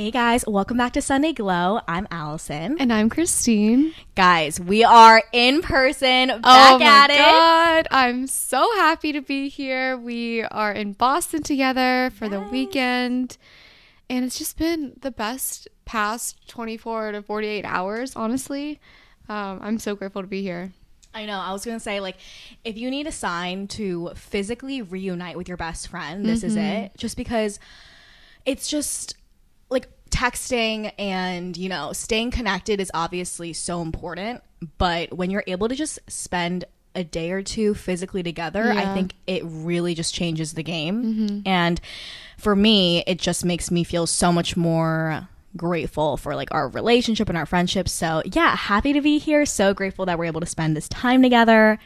Hey guys, welcome back to Sunday Glow. I'm Allison. And I'm Christine. Guys, we are in person, back at it. Oh my God, I'm so happy to be here. We are in Boston together for the weekend. And it's just been the best past 24 to 48 hours, honestly. I'm so grateful to be here. I know. I was going to say, like, if you need a sign to physically reunite with your best friend, this is it. Just because it's just... like texting and, you know, staying connected is obviously so important, but when you're able to just spend a day or two physically together, I think it really just changes the game. And for me, it just makes me feel so much more grateful for like our relationship and our friendship. So yeah, happy to be here. So grateful that we're able to spend this time together.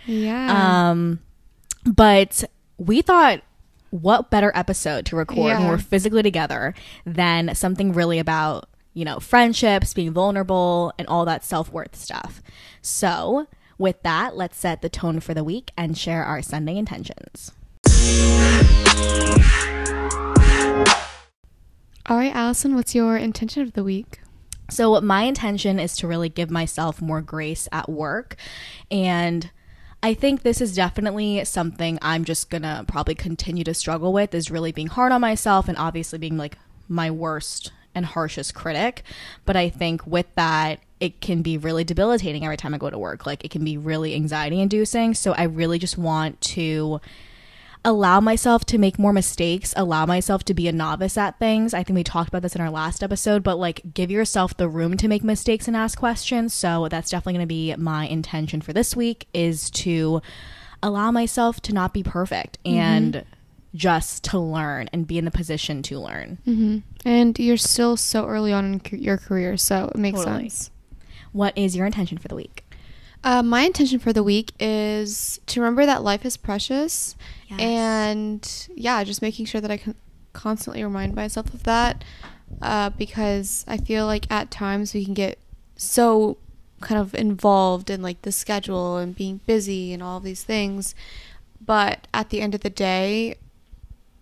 But we thought, what better episode to record when we're physically together than something really about, you know, friendships, being vulnerable, and all that self-worth stuff. So with that, let's set the tone for the week and share our Sunday intentions. All right, Allison, what's your intention of the week? So my intention is to really give myself more grace at work, and I think this is definitely something I'm just gonna probably continue to struggle with, is really being hard on myself and obviously being like my worst and harshest critic. But I think with that, it can be really debilitating every time I go to work. Like, it can be really anxiety inducing. So I really just want to allow myself to make more mistakes, allow myself to be a novice at things. I think we talked about this in our last episode, but like, give yourself the room to make mistakes and ask questions. So that's definitely going to be my intention for this week, is to allow myself to not be perfect and just to learn and be in the position to learn. And you're still so early on in your career, so it makes sense. What is your intention for the week? My intention for the week is to remember that life is precious, and just making sure that I can constantly remind myself of that, because I feel like at times we can get so kind of involved in like the schedule and being busy and all these things, but at the end of the day,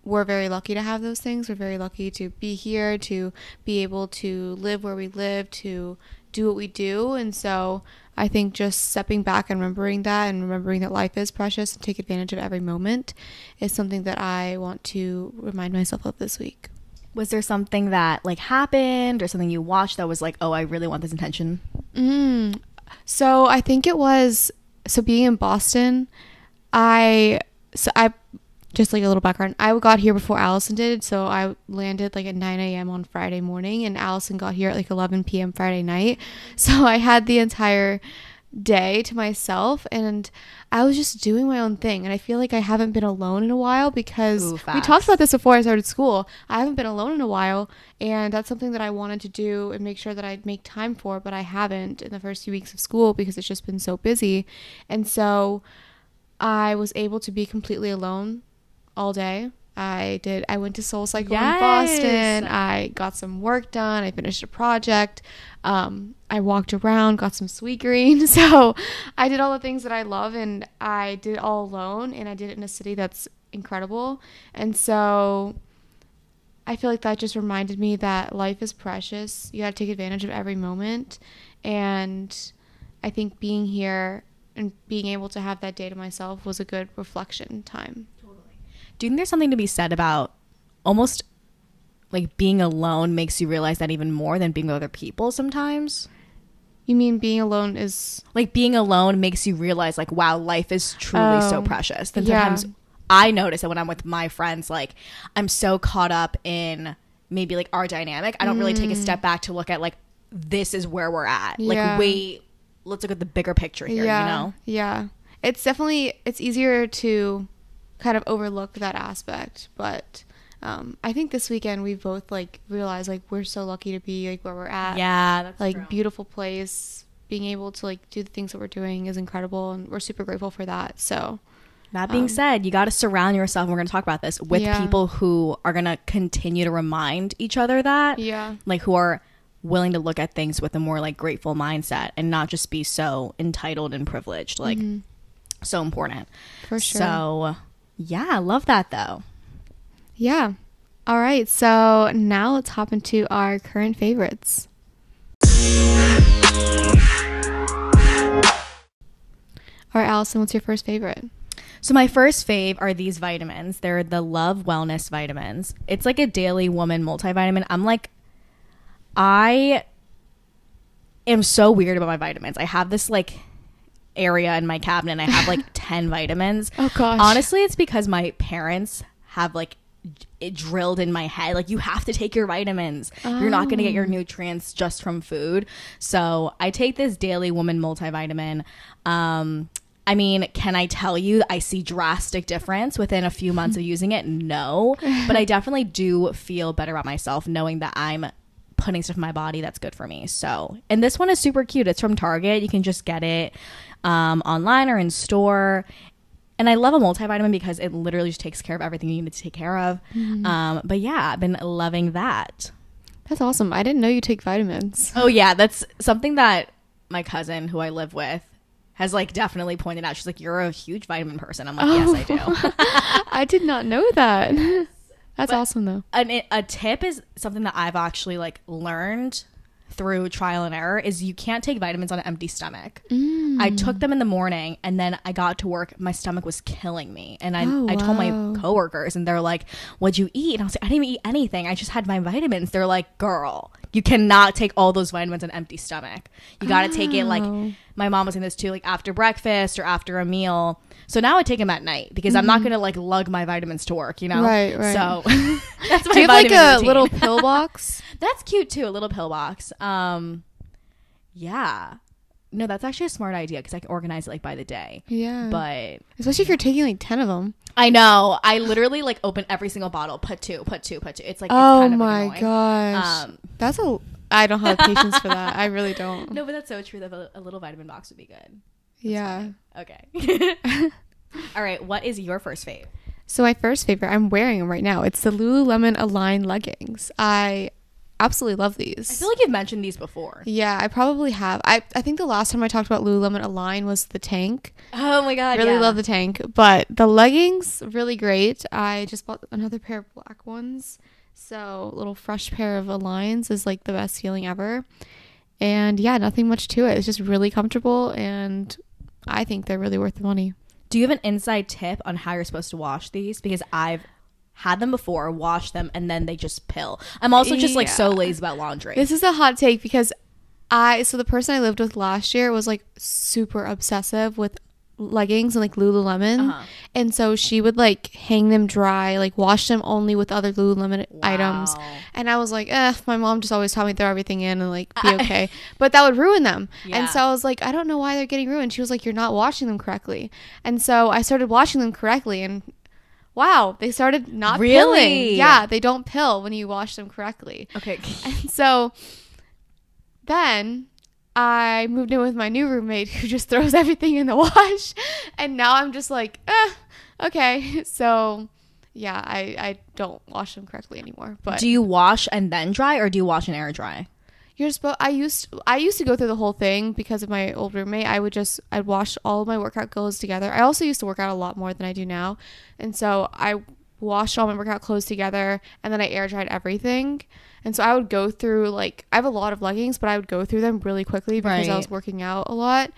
we're very lucky to have those things. We're very lucky to be here, to be able to live where we live, to do what we do, and so I think just stepping back and remembering that, and remembering that life is precious and take advantage of every moment, is something that I want to remind myself of this week. Was there something that like happened or something you watched that was like, oh, I really want this intention? So I think it was, being in Boston, I just like a little background, I got here before Allison did. So I landed like at 9 a.m. on Friday morning, and Allison got here at like 11 p.m. Friday night. So I had the entire day to myself, and I was just doing my own thing. And I feel like I haven't been alone in a while, because we talked about this before I started school. I haven't been alone in a while, and that's something that I wanted to do and make sure that I'd make time for, but I haven't in the first few weeks of school because it's just been so busy. And so I was able to be completely alone all day. I went to SoulCycle in Boston. I got some work done. I finished a project. I walked around, got some Sweetgreen. So I did all the things that I love, and I did it all alone, and I did it in a city that's incredible. And so I feel like that just reminded me that life is precious. You gotta take advantage of every moment. And I think being here and being able to have that day to myself was a good reflection time. Do you think there's something to be said about almost like being alone makes you realize that even more than being with other people sometimes? You mean being alone is... like being alone makes you realize like, wow, life is truly so precious. Then sometimes I notice that when I'm with my friends, like I'm so caught up in maybe like our dynamic. I don't really take a step back to look at like, this is where we're at. Like, wait, let's look at the bigger picture here, you know? It's definitely, it's easier to... kind of overlook that aspect, but I think this weekend we both like realized like we're so lucky to be like where we're at. That's like true. Beautiful place, being able to like do the things that we're doing is incredible, and we're super grateful for that. So that being said, you got to surround yourself, and we're going to talk about this, with people who are going to continue to remind each other that, like who are willing to look at things with a more like grateful mindset and not just be so entitled and privileged, like so important for sure. So yeah, I love that though. Yeah. All right, so now let's hop into our current favorites. All right, Allison, what's your first favorite? So my first fave are these vitamins. They're the Love Wellness vitamins. It's like a daily woman multivitamin. I am so weird about my vitamins. I have this like area in my cabinet and I have like 10 vitamins. Oh gosh. Honestly, it's because my parents have like it drilled in my head, like, you have to take your vitamins. Oh. You're not gonna get your nutrients just from food. So I take this daily woman multivitamin. I mean, can I tell you I see drastic difference within a few months of using it? No, but I definitely do feel better about myself knowing that I'm putting stuff in my body that's good for me. So, and this one is super cute. It's from Target. You can just get it online or in store. And I love a multivitamin because it literally just takes care of everything you need to take care of. Mm-hmm. But yeah, I've been loving that. That's awesome. I didn't know you take vitamins. Oh yeah, that's something that my cousin who I live with has like definitely pointed out. She's like, you're a huge vitamin person. I'm like, yes, I do. I did not know that. That's awesome though. A tip is something that I've actually like learned through trial and error is you can't take vitamins on an empty stomach. Mm. I took them in the morning and then I got to work. My stomach was killing me. And I told my coworkers and they're like, what'd you eat? And I was like, I didn't even eat anything. I just had my vitamins. They're like, girl, you cannot take all those vitamins on an empty stomach. You got to take it like, my mom was in this too, like after breakfast or after a meal. So now I take them at night because I'm not going to like lug my vitamins to work, you know? Right, right. So that's my vitamin routine. Do you have like a little pill box? That's cute too, a little pill box. Yeah. No, that's actually a smart idea because I can organize it like by the day. Yeah. But especially if you're taking like 10 of them. I know. I literally like open every single bottle, put two. It's like, oh, it's kind of annoying. Gosh. I don't have patience for that. I really don't. No, but that's so true. That a little vitamin box would be good. Okay. All right. What is your first fave? So my first favorite, I'm wearing them right now. It's the Lululemon Align leggings. I absolutely love these. I feel like you've mentioned these before. Yeah, I probably have. I think the last time I talked about Lululemon Align was the tank. Oh my god, really, yeah. Love the tank, but the leggings, really great. I just bought another pair of black ones, so a little fresh pair of Aligns is like the best feeling ever. And yeah, nothing much to it. It's just really comfortable and I think they're really worth the money. Do you have an inside tip on how you're supposed to wash these? Because I've had them before, washed them, and then they just pill. I'm also just like so lazy about laundry. This is a hot take because so the person I lived with last year was like super obsessive with leggings and like Lululemon. Uh-huh. And so she would like hang them dry, like wash them only with other Lululemon items. And I was like, my mom just always taught me throw everything in and like be okay. But that would ruin them. Yeah. And so I was like, I don't know why they're getting ruined. She was like, you're not washing them correctly. And so I started washing them correctly and wow, they started not pilling. Yeah, they don't pill when you wash them correctly. Okay. And so then I moved in with my new roommate who just throws everything in the wash. And now I'm just like, okay. So yeah, I don't wash them correctly anymore. But do you wash and then dry or do you wash and air dry? I used to go through the whole thing because of my old roommate. I'd wash all of my workout clothes together. I also used to work out a lot more than I do now. And so I washed all my workout clothes together and then I air dried everything. And so I would go through like, I have a lot of leggings, but I would go through them really quickly because I was working out a lot.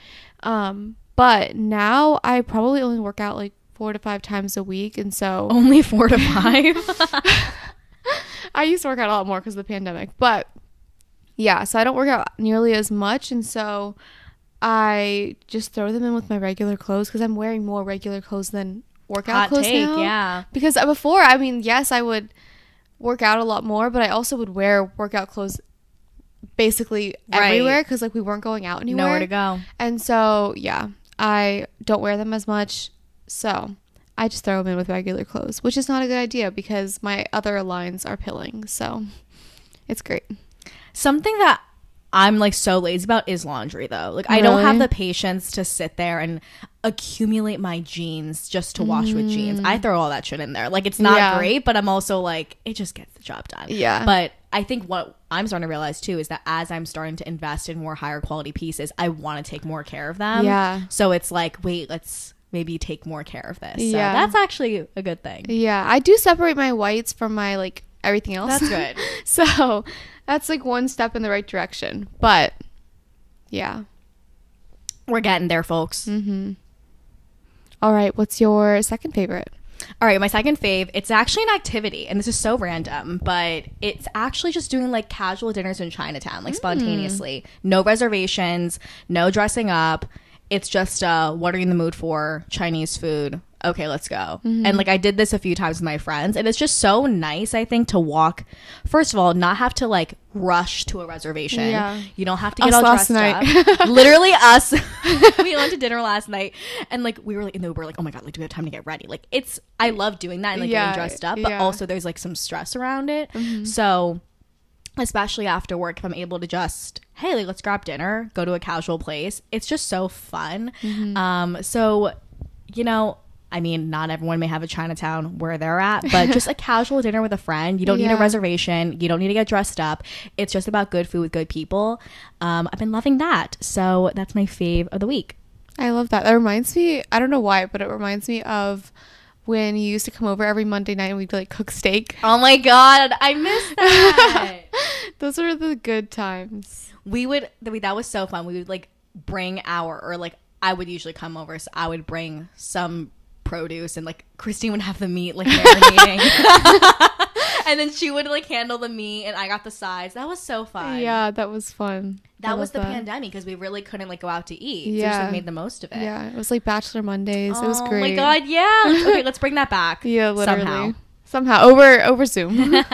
But now I probably only work out like 4 to 5 times a week. And so only 4 to 5. I used to work out a lot more because of the pandemic, but yeah, so I don't work out nearly as much, and so I just throw them in with my regular clothes because I'm wearing more regular clothes than workout clothes now. Yeah, because before, I mean, yes, I would work out a lot more, but I also would wear workout clothes basically everywhere because like we weren't going out anywhere. Nowhere to go. And so yeah, I don't wear them as much, so I just throw them in with regular clothes, which is not a good idea because my other lines are pilling, so it's great. Something that I'm like so lazy about is laundry though. Like I don't have the patience to sit there and accumulate my jeans just to wash with jeans. I throw all that shit in there. Like it's not great, but I'm also like, it just gets the job done. Yeah. But I think what I'm starting to realize too is that as I'm starting to invest in more higher quality pieces, I want to take more care of them. Yeah. So it's like, wait, let's maybe take more care of this. So that's actually a good thing. Yeah. I do separate my whites from my like everything else. That's good. So that's like one step in the right direction. But yeah, we're getting there, folks. Mm-hmm. All right, what's your second favorite? All right, my second fave, it's actually an activity, and this is so random, but it's actually just doing like casual dinners in Chinatown, like spontaneously. No reservations, no dressing up. It's just what are you in the mood for? Chinese food. Okay, let's go. And like I did this a few times with my friends, and it's just so nice, I think, to walk, first of all, not have to like rush to a reservation. Yeah. You don't have to get us all dressed up. Literally us. We went to dinner last night, and like we were like in the Uber like, oh my god, like do we have time to get ready? Like it's, I love doing that and like getting dressed up, but also there's like some stress around it. So especially after work, if I'm able to just, hey, like let's grab dinner, go to a casual place, it's just so fun. So you know, I mean, not everyone may have a Chinatown where they're at, but just a casual dinner with a friend. You don't need a reservation. You don't need to get dressed up. It's just about good food with good people. I've been loving that. So that's my fave of the week. I love that. That reminds me, I don't know why, but it reminds me of when you used to come over every Monday night and we'd like cook steak. Oh my God, I miss that. Those were the good times. We would, that was so fun. We would like bring our, or like I would usually come over, so I would bring some produce, and like Christine would have the meat like marinating and then she would like handle the meat and I got the sides. That was so fun. Yeah, that was fun. That was the pandemic because we really couldn't like go out to eat. Yeah, so we just made the most of it. Yeah, it was like Bachelor Mondays. It was great. Oh my god, yeah. Okay, let's bring that back. Yeah, literally somehow over Zoom. All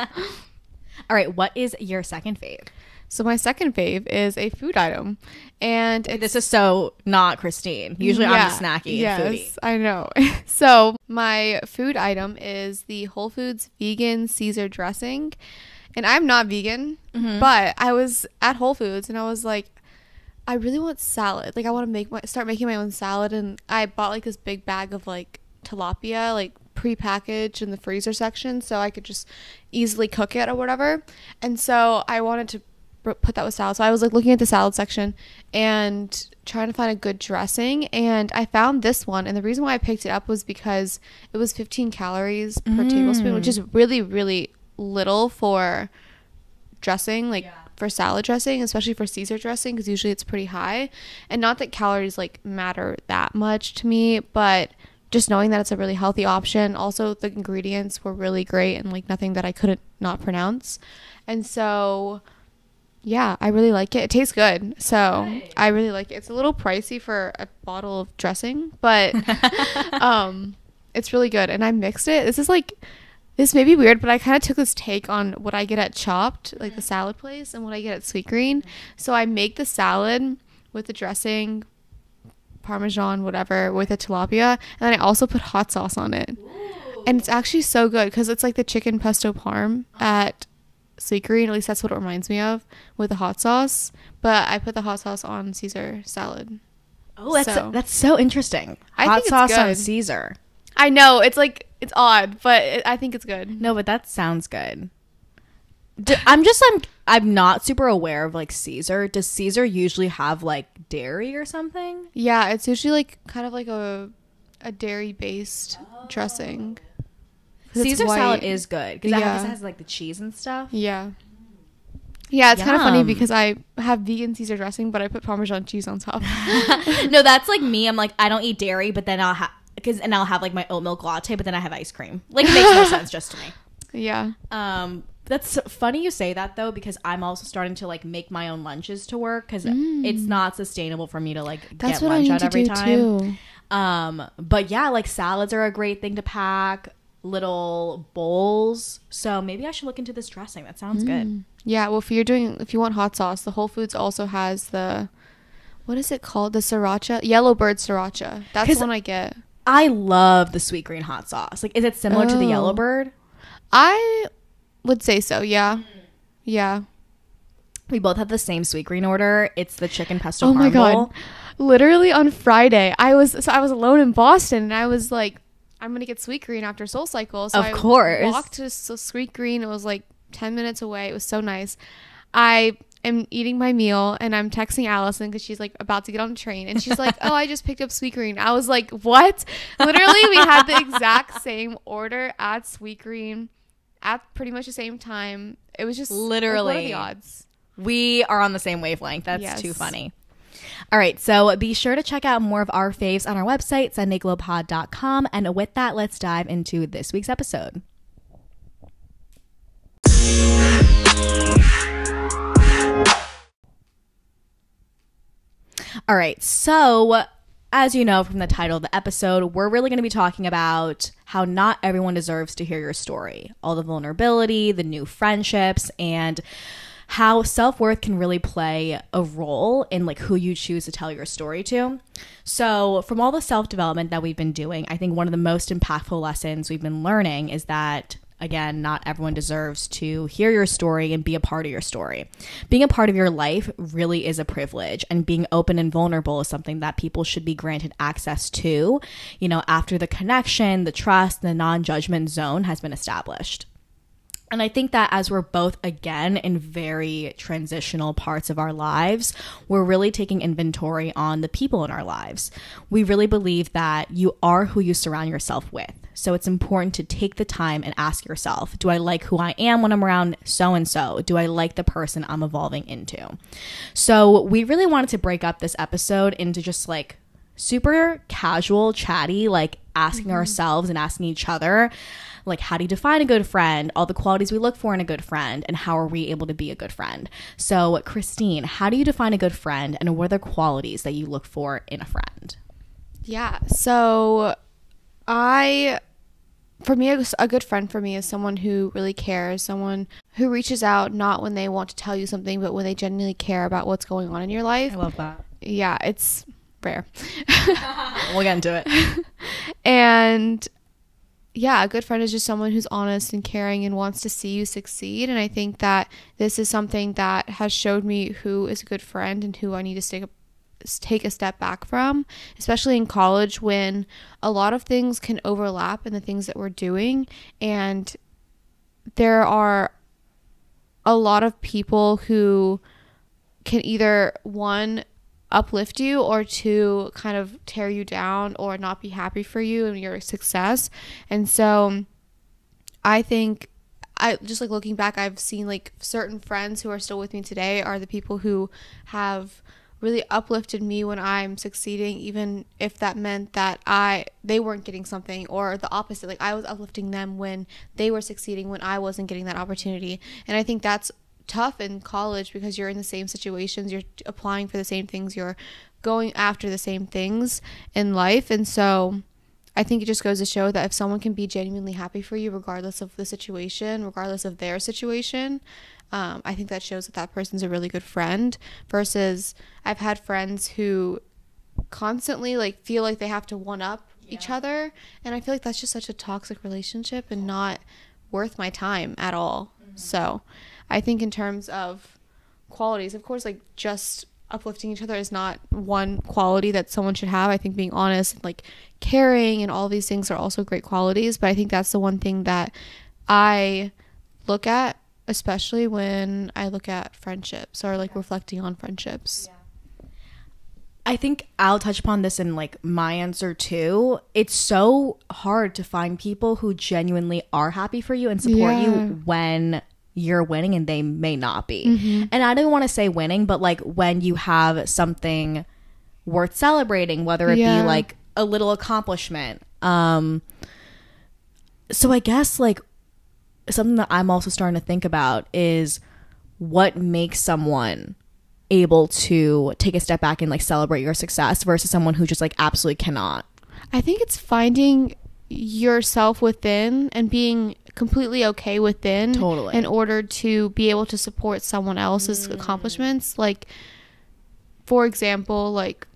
right, what is your second fave? So my second fave is a food item, and this is so not Christine. Usually I'm the snacky and foodie. I know. So my food item is the Whole Foods vegan Caesar dressing, and I'm not vegan, but I was at Whole Foods and I was like, I really want salad. Like I want to start making my own salad, and I bought like this big bag of like tilapia, like prepackaged in the freezer section, so I could just easily cook it or whatever. And so I wanted to put that with salad. So I was like looking at the salad section and trying to find a good dressing, and I found this one, and the reason why I picked it up was because it was 15 calories per tablespoon, which is really, really little for dressing, like for salad dressing, especially for Caesar dressing, because usually it's pretty high. And not that calories like matter that much to me, but just knowing that it's a really healthy option. Also the ingredients were really great, and like nothing that I couldn't not pronounce. And so yeah, I really like it. It tastes good. So okay. I really like it. It's a little pricey for a bottle of dressing, but it's really good. And I mixed it. This may be weird, but I kind of took this take on what I get at Chopped, like the salad place, and what I get at Sweetgreen. So I make the salad with the dressing, Parmesan, whatever, with the tilapia. And then I also put hot sauce on it. Ooh. And it's actually so good because it's like the chicken pesto parm at Sweetgreen, at least that's what it reminds me of, with the hot sauce. But I put the hot sauce on Caesar salad. Oh, that's so interesting. Hot sauce on Caesar. I know, it's like, it's odd, but I think it's good. No, but that sounds good. I'm not super aware of like Caesar. Does Caesar usually have like dairy or something? Yeah, it's usually like kind of like a dairy based dressing. Caesar salad is good because it has like the cheese and stuff. Yeah, it's kind of funny because I have vegan Caesar dressing, but I put Parmesan cheese on top. No, that's like me. I'm like, I don't eat dairy, but then I'll have like my oat milk latte, but then I have ice cream. Like it makes no sense just to me. Yeah. That's funny you say that though, because I'm also starting to like make my own lunches to work because it's not sustainable for me to like get lunch out every time. Too. But yeah, like salads are a great thing to pack. Little bowls. So maybe I should look into this dressing. That sounds good. Yeah, well, if you want hot sauce, the Whole Foods also has the, what is it called, the sriracha, Yellow Bird sriracha. That's the one I get. I love the Sweetgreen hot sauce. Like, is it similar to the Yellow Bird? I would say so. Yeah. We both have the same Sweetgreen order. It's the chicken pesto parm. Oh my god! Bowl. Literally on Friday, I was alone in Boston, and I was like, I'm gonna get Sweetgreen after SoulCycle. So I walked to Sweetgreen. It was like 10 minutes away. It was so nice. I am eating my meal and I'm texting Allison because she's like about to get on the train, and she's like, "Oh, I just picked up Sweetgreen." I was like, "What?" Literally, we had the exact same order at Sweetgreen at pretty much the same time. It was just literally, like, what are the odds? We are on the same wavelength. That's too funny. All right, so be sure to check out more of our faves on our website, sundayglowpod.com. And with that, let's dive into this week's episode. All right, so as you know from the title of the episode, we're really going to be talking about how not everyone deserves to hear your story, all the vulnerability, the new friendships, and how self-worth can really play a role in, like, who you choose to tell your story to. So from all the self-development that we've been doing, I think one of the most impactful lessons we've been learning is that, again, not everyone deserves to hear your story and be a part of your story. Being a part of your life really is a privilege, and being open and vulnerable is something that people should be granted access to, you know, after the connection, the trust, the non-judgment zone has been established. And I think that as we're both, again, in very transitional parts of our lives, we're really taking inventory on the people in our lives. We really believe that you are who you surround yourself with. So it's important to take the time and ask yourself, do I like who I am when I'm around so-and-so? Do I like the person I'm evolving into? So we really wanted to break up this episode into just, like, super casual, chatty, like, asking ourselves and asking each other, like, how do you define a good friend, all the qualities we look for in a good friend, and how are we able to be a good friend? So, Christine, how do you define a good friend, and what are the qualities that you look for in a friend? Yeah, so a good friend for me is someone who really cares, someone who reaches out not when they want to tell you something, but when they genuinely care about what's going on in your life. I love that. Yeah, it's rare. We'll get into it. And yeah, a good friend is just someone who's honest and caring and wants to see you succeed. And I think that this is something that has showed me who is a good friend and who I need to take a step back from, especially in college when a lot of things can overlap in the things that we're doing. And there are a lot of people who can either, one, uplift you, or to kind of tear you down or not be happy for you and your success. And so I think I just, like, looking back, I've seen, like, certain friends who are still with me today are the people who have really uplifted me when I'm succeeding, even if that meant that they weren't getting something, or the opposite, like, I was uplifting them when they were succeeding when I wasn't getting that opportunity. And I think that's tough in college because you're in the same situations, you're applying for the same things, you're going after the same things in life. And so I think it just goes to show that if someone can be genuinely happy for you regardless of the situation, regardless of their situation, I think that shows that person's a really good friend. Versus I've had friends who constantly, like, feel like they have to one up each other, and I feel like that's just such a toxic relationship and not worth my time at all. So I think in terms of qualities, of course, like, just uplifting each other is not one quality that someone should have. I think being honest and, like, caring and all these things are also great qualities, but I think that's the one thing that I look at, especially when I look at friendships or, like, reflecting on friendships. Yeah. I think I'll touch upon this in, like, my answer too. It's so hard to find people who genuinely are happy for you and support you when you're winning and they may not be. And I don't want to say winning, but, like, when you have something worth celebrating, whether it be, like, a little accomplishment. So I guess, like, something that I'm also starting to think about is what makes someone able to take a step back and, like, celebrate your success versus someone who just, like, absolutely cannot. I think it's finding yourself within and being completely okay within in order to be able to support someone else's accomplishments. Like, for example, like,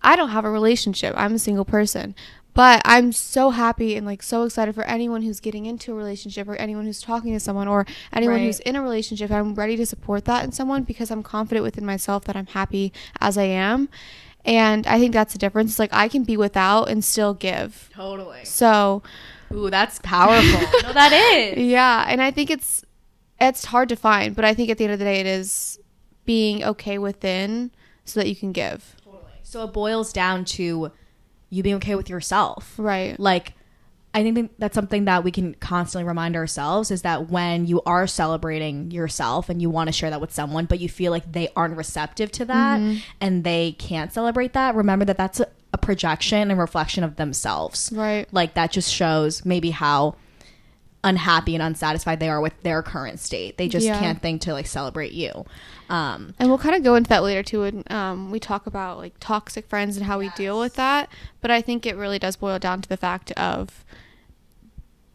I don't have a relationship. I'm a single person. But I'm so happy and, like, so excited for anyone who's getting into a relationship or anyone who's talking to someone or anyone who's in a relationship. I'm ready to support that in someone because I'm confident within myself that I'm happy as I am. And I think that's the difference. It's like, I can be without and still give. So. Ooh, that's powerful. No, that is. Yeah. And I think it's hard to find. But I think at the end of the day, it is being okay within so that you can give. So it boils down to you being okay with yourself. Right. Like, I think that's something that we can constantly remind ourselves, is that when you are celebrating yourself and you want to share that with someone, but you feel like they aren't receptive to that and they can't celebrate that, remember that that's a projection and reflection of themselves. Right. Like that just shows maybe how unhappy and unsatisfied they are with their current state. They just can't think to like celebrate you. And we'll kind of go into that later too when we talk about like toxic friends and how we deal with that. But I think it really does boil down to the fact of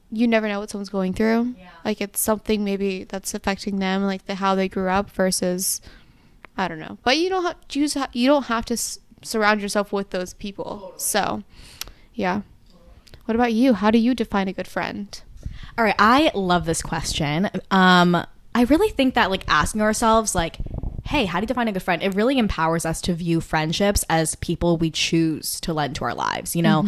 you never know what someone's going through. Yeah. Like it's something maybe that's affecting them, like the, how they grew up versus, I don't know. But you don't have, you don't have to surround yourself with those people. So, yeah. What about you? How do you define a good friend? All right. I love this question. I really think that like asking ourselves like, hey, how do you define a good friend? It really empowers us to view friendships as people we choose to lend to our lives. You know,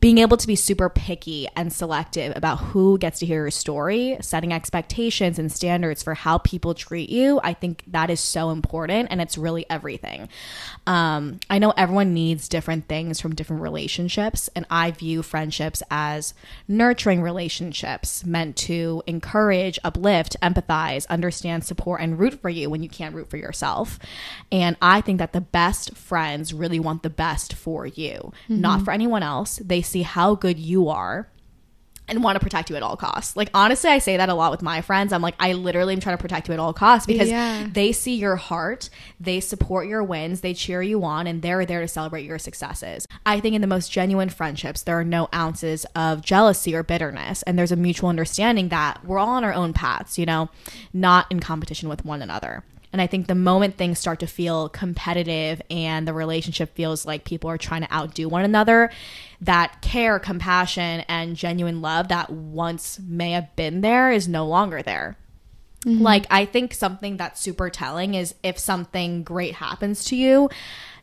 being able to be super picky and selective about who gets to hear your story, setting expectations and standards for how people treat you. I think that is so important, and it's really everything. I know everyone needs different things from different relationships, and I view friendships as nurturing relationships meant to encourage, uplift, empathize, understand, support, and root for you when you can't root for yourself. And I think that the best friends really want the best for you, not for anyone else. They see how good you are and want to protect you at all costs. Like, honestly, I say that a lot with my friends. I'm like, I literally am trying to protect you at all costs, because they see your heart, they support your wins, they cheer you on, and they're there to celebrate your successes. I think in the most genuine friendships, there are no ounces of jealousy or bitterness, and there's a mutual understanding that we're all on our own paths, you know, not in competition with one another. And I think the moment things start to feel competitive and the relationship feels like people are trying to outdo one another, that care, compassion, and genuine love that once may have been there is no longer there. Like, I think something that's super telling is if something great happens to you,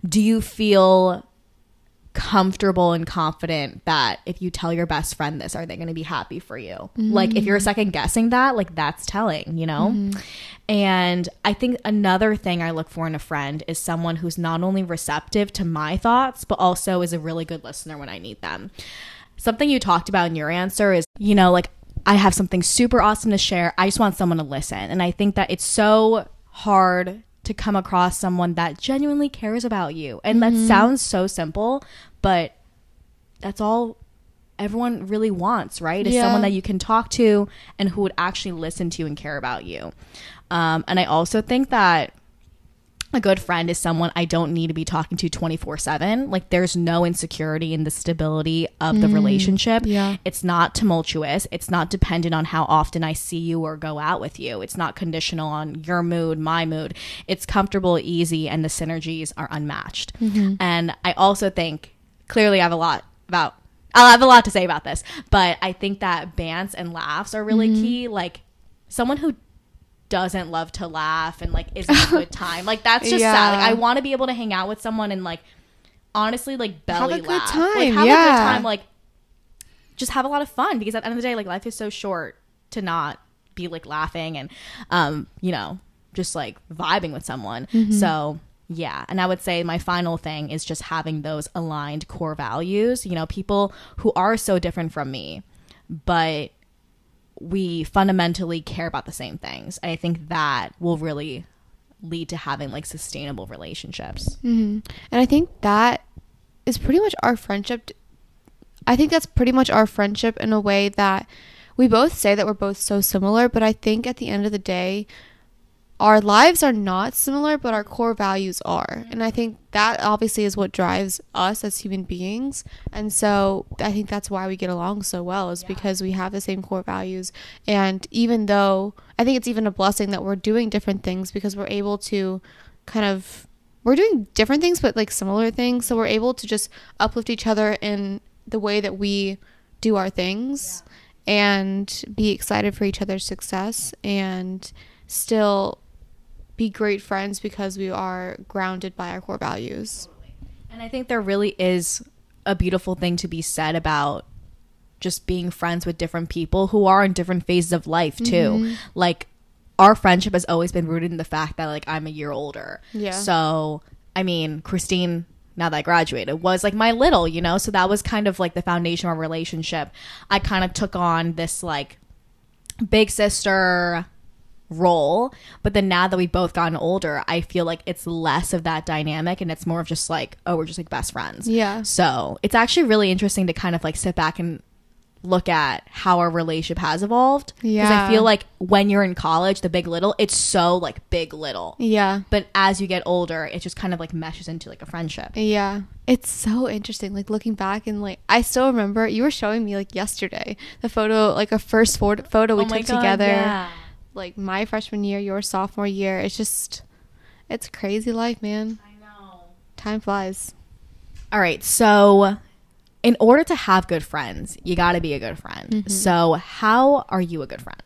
do you feel comfortable and confident that if you tell your best friend this, are they going to be happy for you? Like, if you're second guessing that, like, that's telling, you know? And I think another thing I look for in a friend is someone who's not only receptive to my thoughts, but also is a really good listener when I need them. Something you talked about in your answer is, you know, like, I have something super awesome to share, I just want someone to listen. And I think that it's so hard to come across someone that genuinely cares about you. And that sounds so simple, but that's all everyone really wants, right? Is someone that you can talk to and who would actually listen to you and care about you. And I also think that a good friend is someone I don't need to be talking to 24/7. Like, there's no insecurity in the stability of the relationship. It's not tumultuous. It's not dependent on how often I see you or go out with you. It's not conditional on your mood, my mood. It's comfortable, easy, and the synergies are unmatched. And I also think, clearly I'll have a lot to say about this, but I think that bands and laughs are really key. Like, someone who doesn't love to laugh and like isn't a good time, like, that's just sad. Like, I want to be able to hang out with someone and like honestly like belly have a laugh, good time. Like, have a good time, like just have a lot of fun, because at the end of the day, like, life is so short to not be like laughing and you know, just like vibing with someone. So yeah. And I would say my final thing is just having those aligned core values, you know, people who are so different from me, but we fundamentally care about the same things. And I think that will really lead to having like sustainable relationships. And I think that is pretty much our friendship. I think that's pretty much our friendship in a way that we both say that we're both so similar, but I think at the end of the day, our lives are not similar, but our core values are. And I think that obviously is what drives us as human beings. And so I think that's why we get along so well, is because we have the same core values. And even though I think it's even a blessing that we're doing different things, because we're able to kind of, we're doing different things, but like similar things. So we're able to just uplift each other in the way that we do our things and be excited for each other's success and still be great friends because we are grounded by our core values. And I think there really is a beautiful thing to be said about just being friends with different people who are in different phases of life too. Like, our friendship has always been rooted in the fact that, like, I'm a year older. So, I mean, Christine now that I graduated, was like my little, you know? So that was kind of like the foundation of our relationship. I kind of took on this like big sister role, but then now that we've both gotten older, I feel like it's less of that dynamic and it's more of just like, oh, we're just like best friends. Yeah. So it's actually really interesting to kind of like sit back and look at how our relationship has evolved. Yeah. Because I feel like when you're in college, the big little, it's so like big little. Yeah. But as you get older, it just kind of like meshes into like a friendship. Yeah. It's so interesting. Like looking back and like, I still remember you were showing me like yesterday, the photo, like our first photo we took together. Yeah. Like my freshman year, your sophomore year. It's just, it's crazy life, man. I know. Time flies. All right. So in order to have good friends, you got to be a good friend. Mm-hmm. So how are you a good friend?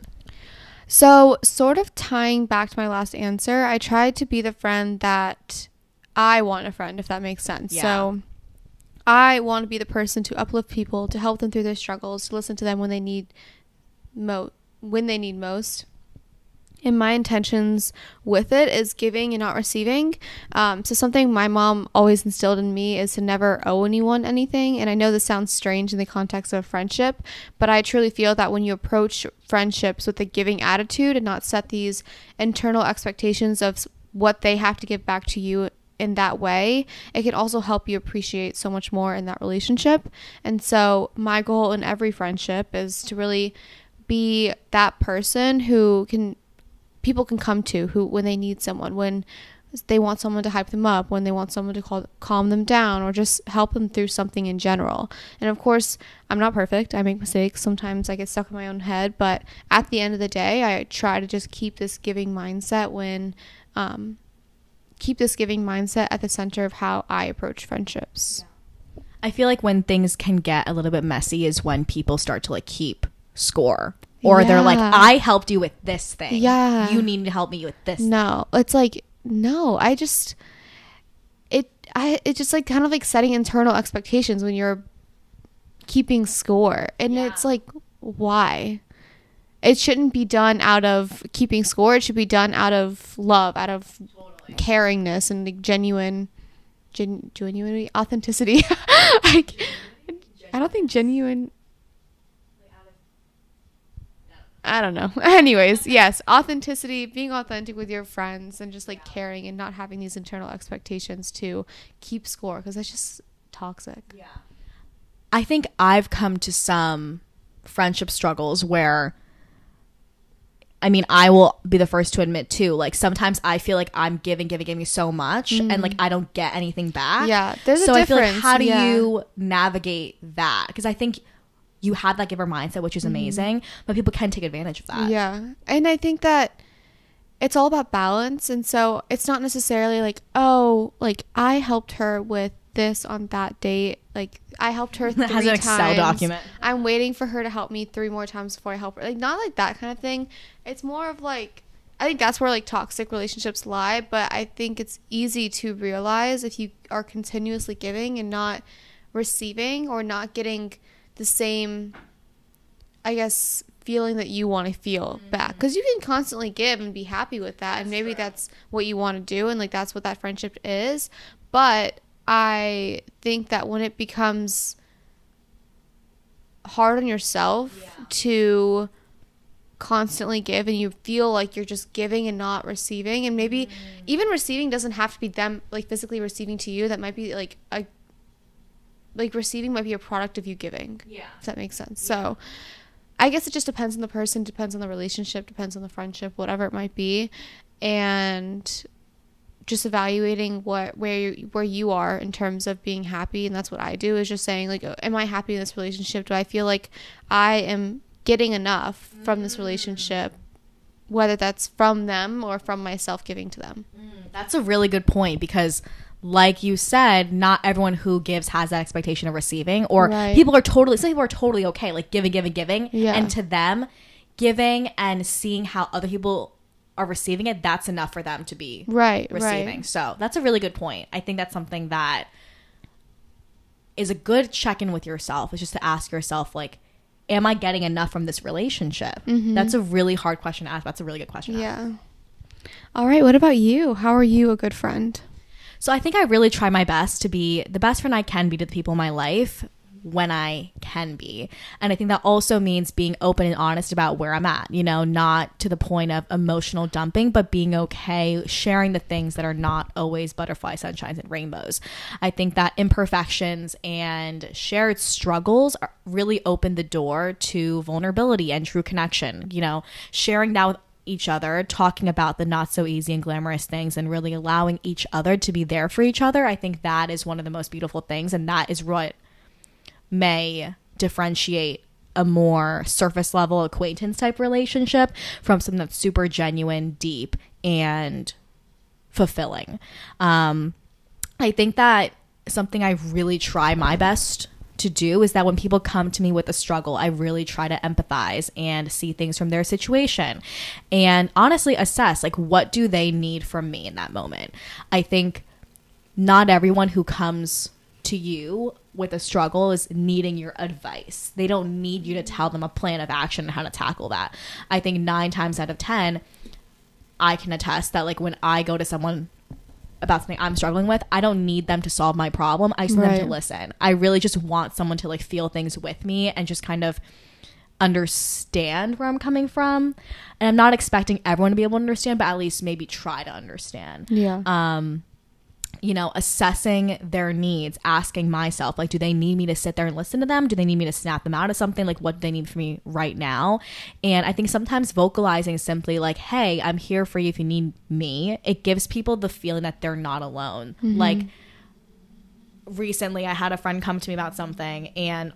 So sort of tying back to my last answer, I tried to be the friend that I want a friend, if that makes sense. Yeah. So I want to be the person to uplift people, to help them through their struggles, to listen to them when they need most. And my intentions with it is giving and not receiving. So something my mom always instilled in me is to never owe anyone anything. And I know this sounds strange in the context of friendship, but I truly feel that when you approach friendships with a giving attitude and not set these internal expectations of what they have to give back to you in that way, it can also help you appreciate so much more in that relationship. And so my goal in every friendship is to really be that person who people can come to, who when they need someone, when they want someone to hype them up, when they want someone to calm them down, or just help them through something in general. And of course, I'm not perfect. I make mistakes. Sometimes I get stuck in my own head. But at the end of the day, I try to just keep this giving mindset at the center of how I approach friendships. Yeah. I feel like when things can get a little bit messy is when people start to like keep score. Or yeah. They're like, I helped you with this thing. Yeah. You need to help me with this thing. No, it's like, no, it's just like kind of like setting internal expectations when you're keeping score. And It's like, why? It shouldn't be done out of keeping score. It should be done out of love, out of caringness and like genuine authenticity. I don't think genuine... I don't know. Anyways, yes, authenticity, being authentic with your friends and just like caring and not having these internal expectations to keep score, because that's just toxic. Yeah. I think I've come to some friendship struggles where, I mean, I will be the first to admit too, like sometimes I feel like I'm giving so much and like I don't get anything back. Yeah, there's a difference. So I feel like how do you navigate that? Because I think you have that giver mindset, which is amazing, but people can take advantage of that. Yeah. And I think that it's all about balance. And so it's not necessarily like, oh, like I helped her with this on that date. Like I helped her 3 times. Has an Excel document. I'm waiting for her to help me 3 more times before I help her. Like not like that kind of thing. It's more of like, I think that's where like toxic relationships lie. But I think it's easy to realize if you are continuously giving and not receiving, or not getting the same, I guess, feeling that you want to feel back. Because you can constantly give and be happy with that. And maybe that's what you want to do. And like, that's what that friendship is. But I think that when it becomes hard on yourself to constantly give, and you feel like you're just giving and not receiving, and maybe even receiving doesn't have to be them like physically receiving to you. That might be like a, like receiving might be a product of you giving. Yeah. Does that make sense? Yeah. So I guess it just depends on the person, depends on the relationship, depends on the friendship, whatever it might be. And just evaluating where you are in terms of being happy. And that's what I do, is just saying like, am I happy in this relationship? Do I feel like I am getting enough from this relationship? Whether that's from them or from myself giving to them. That's a really good point, because like you said, not everyone who gives has that expectation of receiving, or some people are totally okay, like giving. Yeah. And to them, giving and seeing how other people are receiving it, that's enough for them to be receiving. Right. So that's a really good point. I think that's something that is a good check-in with yourself, is just to ask yourself, like, am I getting enough from this relationship? That's a really hard question to ask. That's a really good question to ask. All right, what about you? How are you a good friend? So I think I really try my best to be the best friend I can be to the people in my life when I can be. And I think that also means being open and honest about where I'm at, you know, not to the point of emotional dumping, but being okay sharing the things that are not always butterflies, sunshines, and rainbows. I think that imperfections and shared struggles are really open the door to vulnerability and true connection, you know, sharing that with each other, talking about the not so easy and glamorous things, and really allowing each other to be there for each other. I think that is one of the most beautiful things, and that is what may differentiate a more surface level acquaintance type relationship from something that's super genuine, deep, and fulfilling. I think that something I really try my best to do is that when people come to me with a struggle, I really try to empathize and see things from their situation and honestly assess, like, what do they need from me in that moment? I think not everyone who comes to you with a struggle is needing your advice. They don't need you to tell them a plan of action and how to tackle that. I think 9 times out of 10, I can attest that, like, when I go to someone about something I'm struggling with, I don't need them to solve my problem. I just need them to listen. I really just want someone to, like, feel things with me and just kind of understand where I'm coming from. And I'm not expecting everyone to be able to understand, but at least maybe try to understand. Yeah. You know, assessing their needs, asking myself, like, do they need me to sit there and listen to them? Do they need me to snap them out of something? Like, what do they need from me right now? And I think sometimes vocalizing simply like, hey, I'm here for you if you need me, it gives people the feeling that they're not alone. Mm-hmm. Like, recently I had a friend come to me about something, and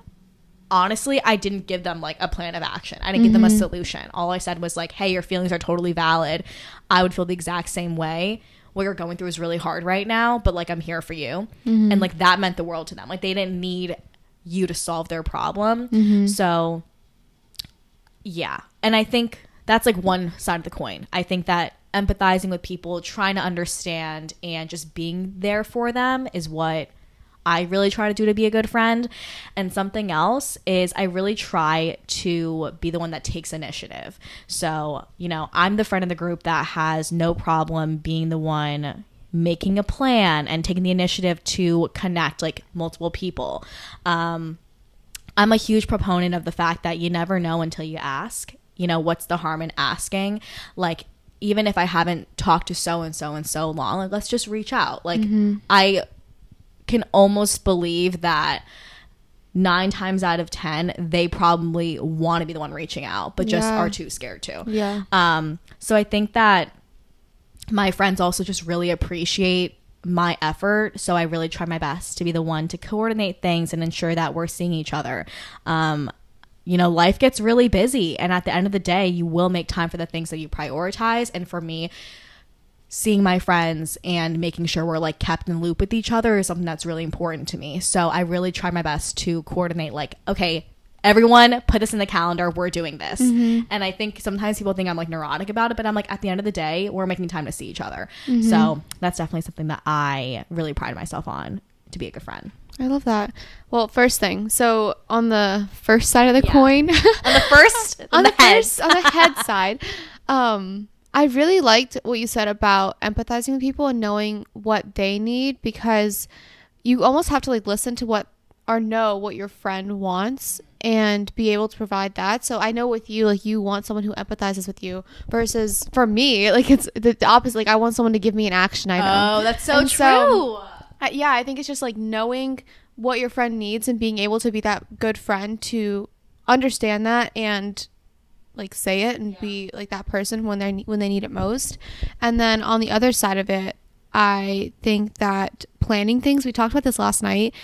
honestly, I didn't give them, like, a plan of action. I didn't give them a solution. All I said was like, hey, your feelings are totally valid. I would feel the exact same way. What you're going through is really hard right now, but, like, I'm here for you. Mm-hmm. And, like, that meant the world to them. Like, they didn't need you to solve their problem. Mm-hmm. So yeah. And I think that's, like, one side of the coin. I think that empathizing with people, trying to understand, and just being there for them is what I really try to do to be a good friend. And something else is I really try to be the one that takes initiative. So, you know, I'm the friend in the group that has no problem being the one making a plan and taking the initiative to connect, like, multiple people. I'm a huge proponent of the fact that you never know until you ask. You know, what's the harm in asking? Like, even if I haven't talked to so-and-so in so long, like, let's just reach out. Like, I can almost believe that 9 times out of 10 they probably want to be the one reaching out, but just are too scared to. So I think that my friends also just really appreciate my effort, so I really try my best to be the one to coordinate things and ensure that we're seeing each other. You know, life gets really busy, and at the end of the day you will make time for the things that you prioritize. And for me, seeing my friends and making sure we're, like, kept in the loop with each other is something that's really important to me. So I really try my best to coordinate, like, okay, everyone put this in the calendar, we're doing this. And I think sometimes people think I'm, like, neurotic about it, but I'm like, at the end of the day, we're making time to see each other. So that's definitely something that I really pride myself on, to be a good friend. I love that. Well, first thing. So on the first side of the coin, on the head side, I really liked what you said about empathizing with people and knowing what they need, because you almost have to, like, listen to what or know what your friend wants and be able to provide that. So I know with you, like, you want someone who empathizes with you, versus for me, like, it's the opposite. Like, I want someone to give me an action item. Oh, that's so true. So, yeah, I think it's just, like, knowing what your friend needs and being able to be that good friend to understand that and, like, say it and be, like, that person when they need it most. And then on the other side of it, I think that planning things, we talked about this last night,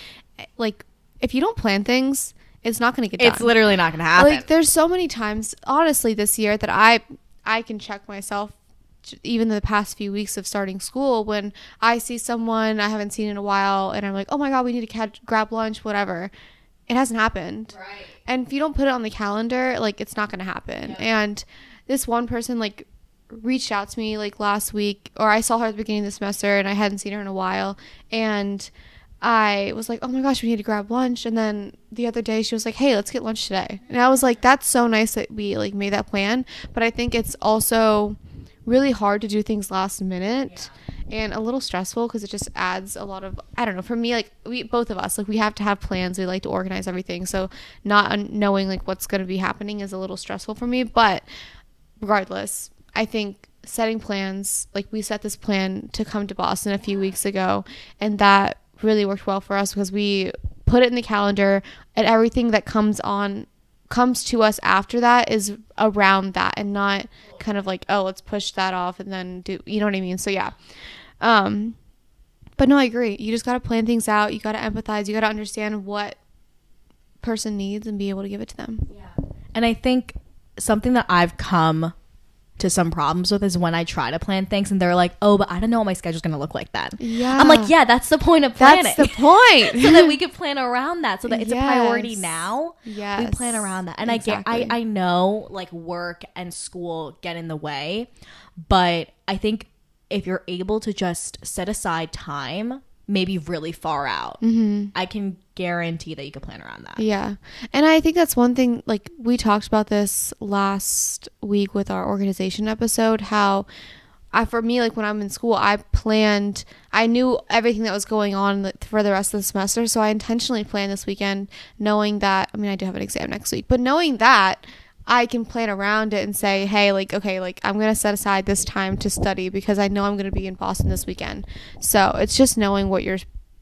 like, if you don't plan things, it's not going to get done. It's literally not going to happen. Like, there's so many times, honestly, this year that I can check myself, even the past few weeks of starting school, when I see someone I haven't seen in a while and I'm like, oh my God, we need to grab lunch, whatever. It hasn't happened. Right. And if you don't put it on the calendar, like, it's not going to happen. Yep. And this one person, like, reached out to me, like, last week, or I saw her at the beginning of the semester and I hadn't seen her in a while. And I was like, oh my gosh, we need to grab lunch. And then the other day she was like, hey, let's get lunch today. And I was like, that's so nice that we, like, made that plan. But I think it's also really hard to do things last minute, and a little stressful because it just adds a lot of, I don't know, for me, like, we, both of us, like, we have to have plans, we like to organize everything, so not knowing like what's going to be happening is a little stressful for me. But regardless, I think setting plans, like, we set this plan to come to Boston a few weeks ago, and that really worked well for us because we put it in the calendar, and everything that comes to us after that is around that, and not kind of like, oh, let's push that off and then do, you know what I mean? So yeah, but no, I agree. You just got to plan things out. You got to empathize. You got to understand what person needs and be able to give it to them. Yeah. And I think something that I've come to some problems with is when I try to plan things and they're like, oh, but I don't know what my schedule's going to look like then. Yeah. I'm like, yeah, that's the point of planning. That's the point. So that we can plan around that, so that it's a priority now. Yes. We plan around that. And exactly. I know, like, work and school get in the way, but I think if you're able to just set aside time, maybe really far out, I can guarantee that you can plan around that. Yeah. And I think that's one thing, like, we talked about this last week with our organization episode, how for me, like, when I'm in school, I knew everything that was going on for the rest of the semester, so I intentionally planned this weekend, knowing that, I mean, I do have an exam next week, but knowing that I can plan around it and say, hey, like, okay, like, I'm going to set aside this time to study because I know I'm going to be in Boston this weekend. So it's just knowing what your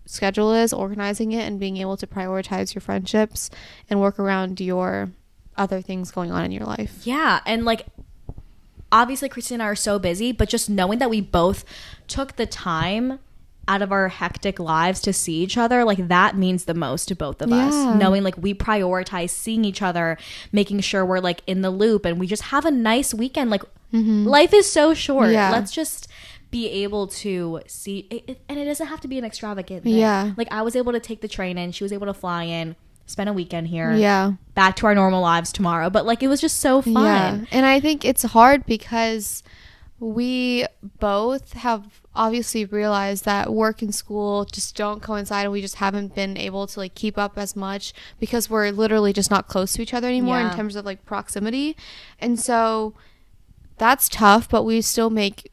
schedule is, organizing it, and being able to prioritize your friendships and work around your other things going on in your life. Yeah. And, like, obviously Christy and I are so busy, but just knowing that we both took the time out of our hectic lives to see each other, like, that means the most to both of us, knowing, like, we prioritize seeing each other, making sure we're, like, in the loop, and we just have a nice weekend, like, life is so short. Let's just be able to see it, and it doesn't have to be an extravagant thing. Like, I was able to take the train in, she was able to fly in, spend a weekend here, back to our normal lives tomorrow, but, like, it was just so fun. And I think it's hard because we both have obviously realized that work and school just don't coincide, and we just haven't been able to, like, keep up as much because we're literally just not close to each other anymore in terms of, like, proximity. And so that's tough, but we still make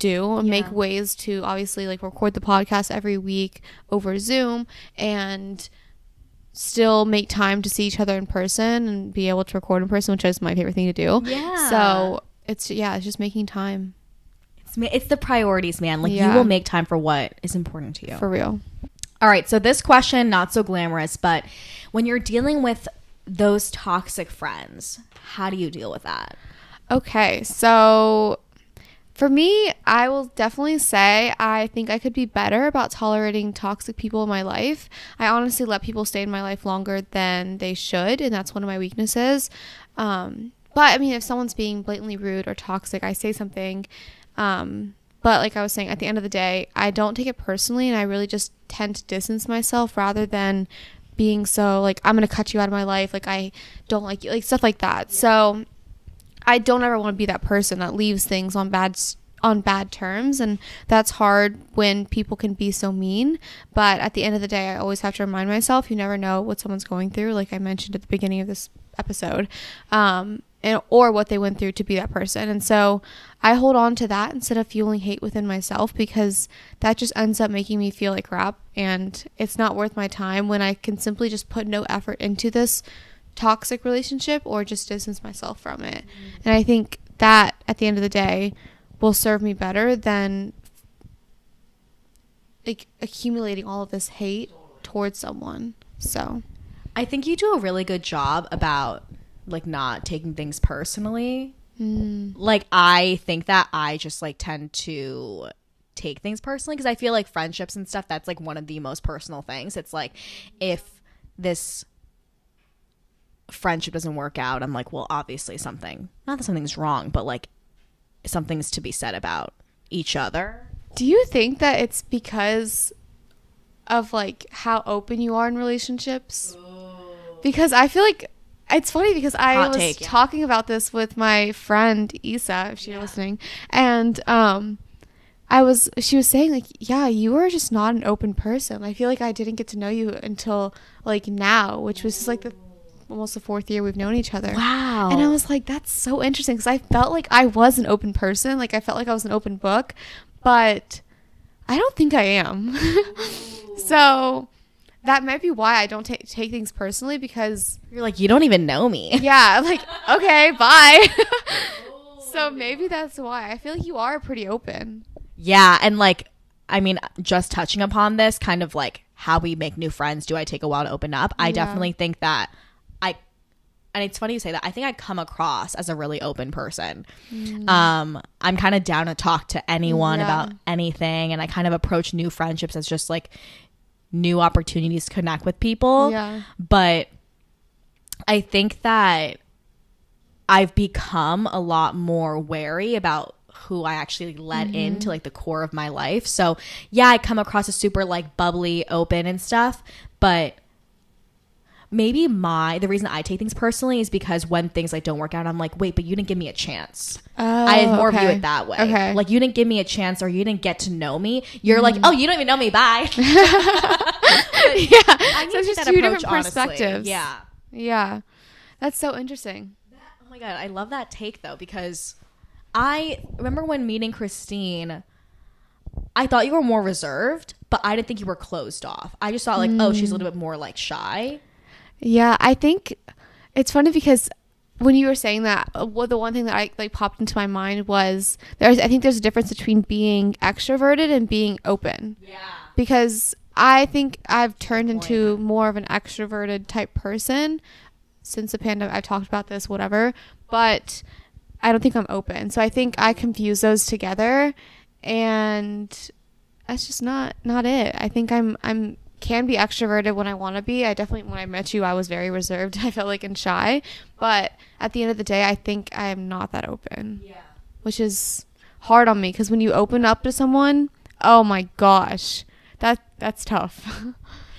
do and make ways to obviously, like, record the podcast every week over Zoom and still make time to see each other in person and be able to record in person, which is my favorite thing to do. So it's just making time. It's the priorities, man. Like, you will make time for what is important to you. For real. All right. So this question, not so glamorous, but when you're dealing with those toxic friends, how do you deal with that? Okay. So for me, I will definitely say I think I could be better about tolerating toxic people in my life. I honestly let people stay in my life longer than they should, and that's one of my weaknesses. But I mean, if someone's being blatantly rude or toxic, I say something. But like I was saying, at the end of the day, I don't take it personally, and I really just tend to distance myself rather than being so, like, I'm going to cut you out of my life, like, I don't like you, like, stuff like that. So I don't ever want to be that person that leaves things on bad terms, and that's hard when people can be so mean. But at the end of the day, I always have to remind myself, you never know what someone's going through, like I mentioned at the beginning of this episode, or what they went through to be that person. And so I hold on to that instead of fueling hate within myself, because that just ends up making me feel like crap, and it's not worth my time when I can simply just put no effort into this toxic relationship or just distance myself from it. And I think that at the end of the day will serve me better than, like, accumulating all of this hate towards someone. So I think you do a really good job about, like, not taking things personally. Like, I think that I just, like, tend to take things personally because I feel like friendships and stuff, that's, like, one of the most personal things. It's like, if this friendship doesn't work out, I'm like, well, obviously something, not that something's wrong, but, like, something's to be said about each other. Do you think that it's because of, like, how open you are in relationships? Because I feel like it's funny because I was talking about this with my friend Issa, if she's listening, and she was saying, like, yeah, you were just not an open person. I feel like I didn't get to know you until, like, now, which was just, like, the almost the fourth year we've known each other. Wow. And I was like, that's so interesting, because I felt like I was an open person. Like, I felt like I was an open book, but I don't think I am. So that might be why I don't take things personally, because you're like, you don't even know me. Yeah. Like, okay, bye. So maybe that's why I feel like you are pretty open. Yeah. And like, I mean, just touching upon this kind of like how we make new friends. Do I take a while to open up? I definitely think that and it's funny you say that. I think I come across as a really open person. I'm kind of down to talk to anyone about anything. And I kind of approach new friendships as just like new opportunities to connect with people. Yeah. But I think that I've become a lot more wary about who I actually let into like the core of my life. So yeah, I come across as super like bubbly, open and stuff, but maybe the reason I take things personally is because when things like don't work out, I'm like, wait, but you didn't give me a chance. I had more view it that way. Okay. Like, you didn't give me a chance, or you didn't get to know me. You're like, oh, you don't even know me. Bye. But, I so it's just two different perspectives. Honestly. Yeah. Yeah. That's so interesting. Oh my God. I love that take though, because I remember when meeting Christine, I thought you were more reserved, but I didn't think you were closed off. I just thought like, oh, she's a little bit more like shy. Yeah, I think it's funny because when you were saying that, well, the one thing that I like popped into my mind was I think there's a difference between being extroverted and being open. Yeah. Because I think I've turned into more of an extroverted type person since the pandemic. I've talked about this, whatever, but I don't think I'm open. So I think I confuse those together, and that's just not it. I think I'm can be extroverted when I want to be. I definitely, when I met you, I was very reserved. I felt like and shy, but at the end of the day, I think I'm not that open, which is hard on me, because when you open up to someone, oh my gosh, that's tough.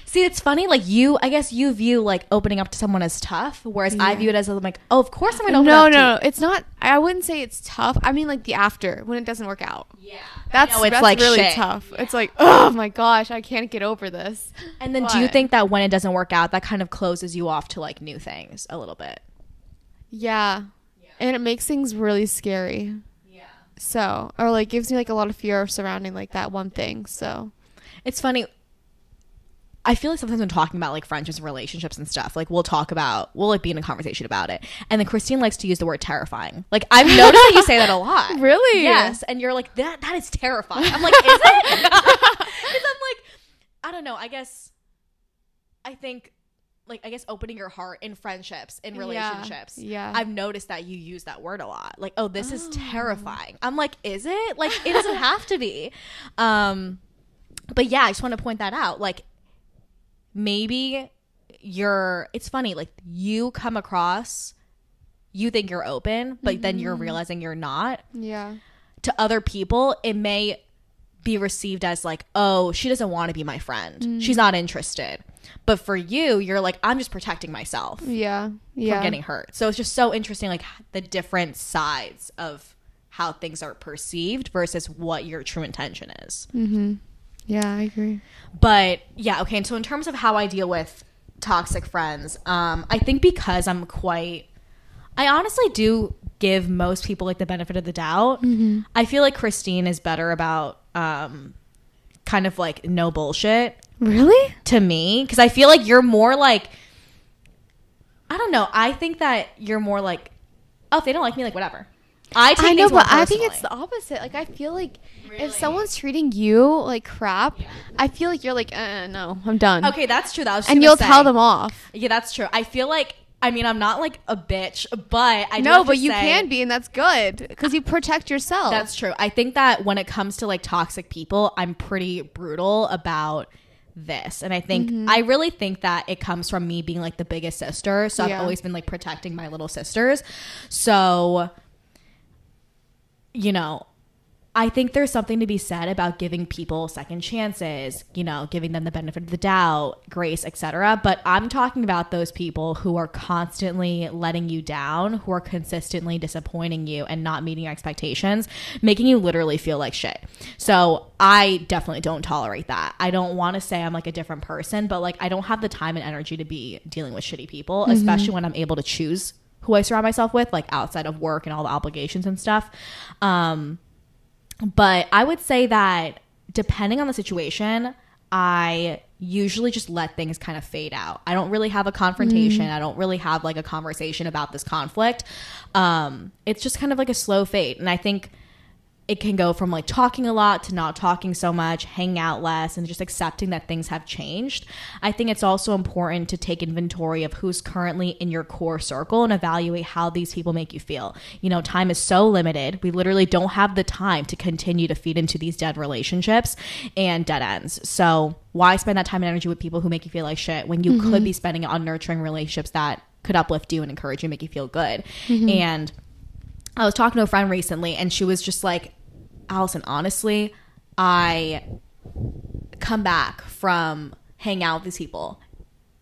See, it's funny. Like, I guess you view like opening up to someone as tough, whereas I view it as I'm like, oh, of course I'm gonna open up. No, it's not. I wouldn't say it's tough. I mean, like the after when it doesn't work out. Yeah, that's like really shit. Tough. Yeah. It's like, oh my gosh, I can't get over this. And then, do you think that when it doesn't work out, that kind of closes you off to like new things a little bit? Yeah. And it makes things really scary. Yeah. So, or like gives me like a lot of fear surrounding like that one thing. So, it's funny. I feel like sometimes when talking about like friendships and relationships and stuff, like we'll like be in a conversation about it. And then Christine likes to use the word terrifying. Like, I've noticed that you say that a lot. Really? Yes. And you're like, that is terrifying. I'm like, is it? Because I'm like, I don't know. I guess opening your heart in friendships, in relationships. Yeah. I've noticed that you use that word a lot. Like, oh, this is terrifying. I'm like, is it? Like, it doesn't have to be. But yeah, I just want to point that out. Like, maybe it's funny, like you come across, you think you're open, but then you're realizing you're not. Yeah. To other people, it may be received as like, oh, she doesn't want to be my friend. She's not interested. But for you, you're like, I'm just protecting myself. Yeah. From getting hurt. So it's just so interesting, like the different sides of how things are perceived versus what your true intention is. Mm-hmm. Yeah, I agree. But yeah, okay. And so in terms of how I deal with toxic friends, I think because I honestly do give most people like the benefit of the doubt. Mm-hmm. I feel like Christine is better about kind of like no bullshit. Really? To me. Because I feel like you're more like, I don't know. I think that you're more like, oh, if they don't like me, like whatever. I know, but personally. I think it's the opposite. Like, I feel like if someone's treating you like crap, I feel like you're like, no, I'm done. Okay, that's true. And you'll tell them off. Yeah, that's true. I feel like, I mean, I'm not like a bitch, but I do. No, but you can be, and that's good because you protect yourself. That's true. I think that when it comes to like toxic people, I'm pretty brutal about this, and I think I really think that it comes from me being like the biggest sister. So I've always been like protecting my little sisters. So. You know, I think there's something to be said about giving people second chances, you know, giving them the benefit of the doubt, grace, etc. But I'm talking about those people who are constantly letting you down, who are consistently disappointing you and not meeting your expectations, making you literally feel like shit. So I definitely don't tolerate that. I don't want to say I'm like a different person, but like I don't have the time and energy to be dealing with shitty people, mm-hmm. especially when I'm able to choose who I surround myself with, like outside of work and all the obligations and stuff. But I would say that depending on the situation, I usually just let things kind of fade out. I don't really have a confrontation. I don't really have like a conversation about this conflict. It's just kind of like a slow fade. And I think it can go from like talking a lot to not talking so much, hanging out less, and just accepting that things have changed. I think it's also important to take inventory of who's currently in your core circle and evaluate how these people make you feel. You know, time is so limited. We literally don't have the time to continue to feed into these dead relationships and dead ends. So why spend that time and energy with people who make you feel like shit when you could be spending it on nurturing relationships that could uplift you and encourage you and make you feel good? And I was talking to a friend recently, and she was just like, Allison, honestly, I come back from hanging out with these people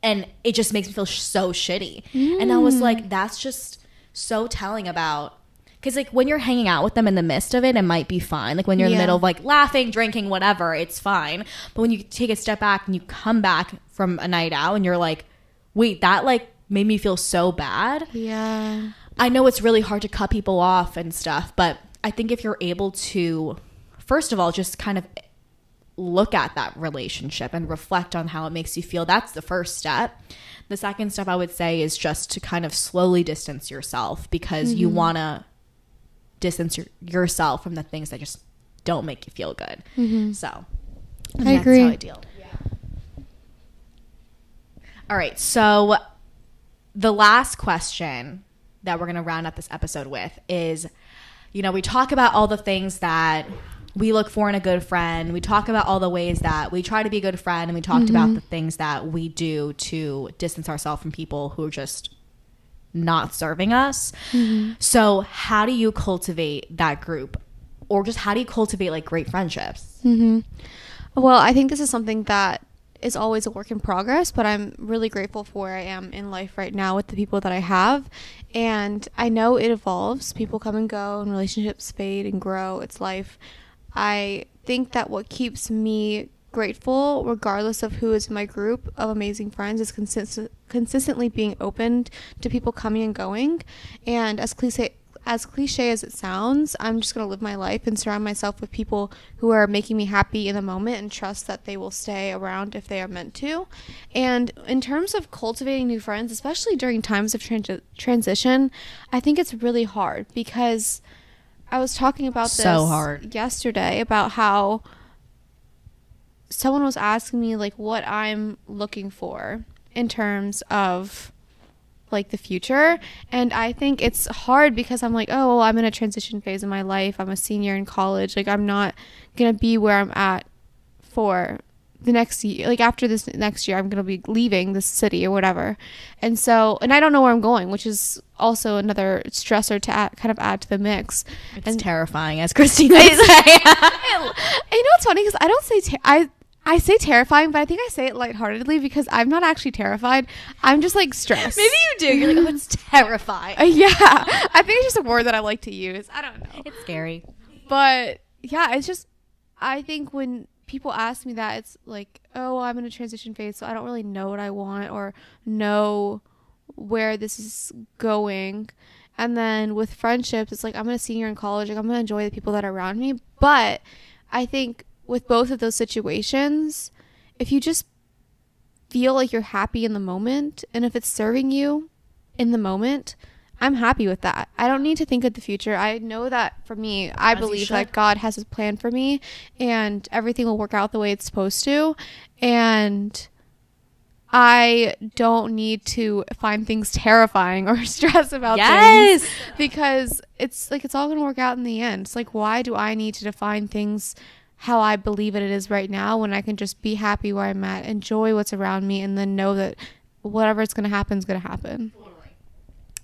and it just makes me feel so shitty. And I was like, that's just so telling about, because like when you're hanging out with them in the midst of it, it might be fine. Like when you're in the middle of like laughing, drinking, whatever, it's fine. But when you take a step back and you come back from a night out and you're like, wait, that like made me feel so bad. Yeah. I know it's really hard to cut people off and stuff, but I think if you're able to, first of all, just kind of look at that relationship and reflect on how it makes you feel, that's the first step. The second step I would say is just to kind of slowly distance yourself, because you want to distance yourself from the things that just don't make you feel good. So I agree. That's how I deal. All right. So the last question that we're going to round up this episode with is, you know, we talk about all the things that we look for in a good friend. We talk about all the ways that we try to be a good friend. And we talked about the things that we do to distance ourselves from people who are just not serving us. So how do you cultivate that group, or just how do you cultivate like great friendships? Well, I think this is something that is always a work in progress, but I'm really grateful for where I am in life right now with the people that I have. And I know it evolves. People come and go and relationships fade and grow. It's life. I think that what keeps me grateful, regardless of who is in my group of amazing friends, is consistently being open to people coming and going. And as cliche as it sounds, I'm just going to live my life and surround myself with people who are making me happy in the moment and trust that they will stay around if they are meant to. And in terms of cultivating new friends, especially during times of transition, I think it's really hard, because I was talking about this yesterday about how someone was asking me like what I'm looking for in terms of like the future. And I think it's hard because I'm like, oh, well, I'm in a transition phase in my life. I'm a senior in college. Like, I'm not going to be where I'm at for the next year. Like, after this next year, I'm going to be leaving this city or whatever. And so, and I don't know where I'm going, which is also another stressor to add to the mix. It's terrifying, as Christina would say. You know, it's funny because I don't say, I say terrifying, but I think I say it lightheartedly because I'm not actually terrified. I'm just like stressed. Maybe you do. You're like, oh, it's terrifying. Yeah. I think it's just a word that I like to use. I don't know. It's scary. But yeah, it's just, I think when people ask me that, it's like, oh, I'm in a transition phase, so I don't really know what I want or know where this is going. And then with friendships, it's like, I'm a senior in college. Like, I'm going to enjoy the people that are around me. But I think with both of those situations, if you just feel like you're happy in the moment, and if it's serving you in the moment, I'm happy with that. I don't need to think of the future. I know that for me, I believe that God has his plan for me and everything will work out the way it's supposed to. And I don't need to find things terrifying or stress about things, because it's like, it's all going to work out in the end. It's like, why do I need to define things how I believe it is right now when I can just be happy where I'm at, enjoy what's around me, and then know that whatever it's going to happen is going to happen.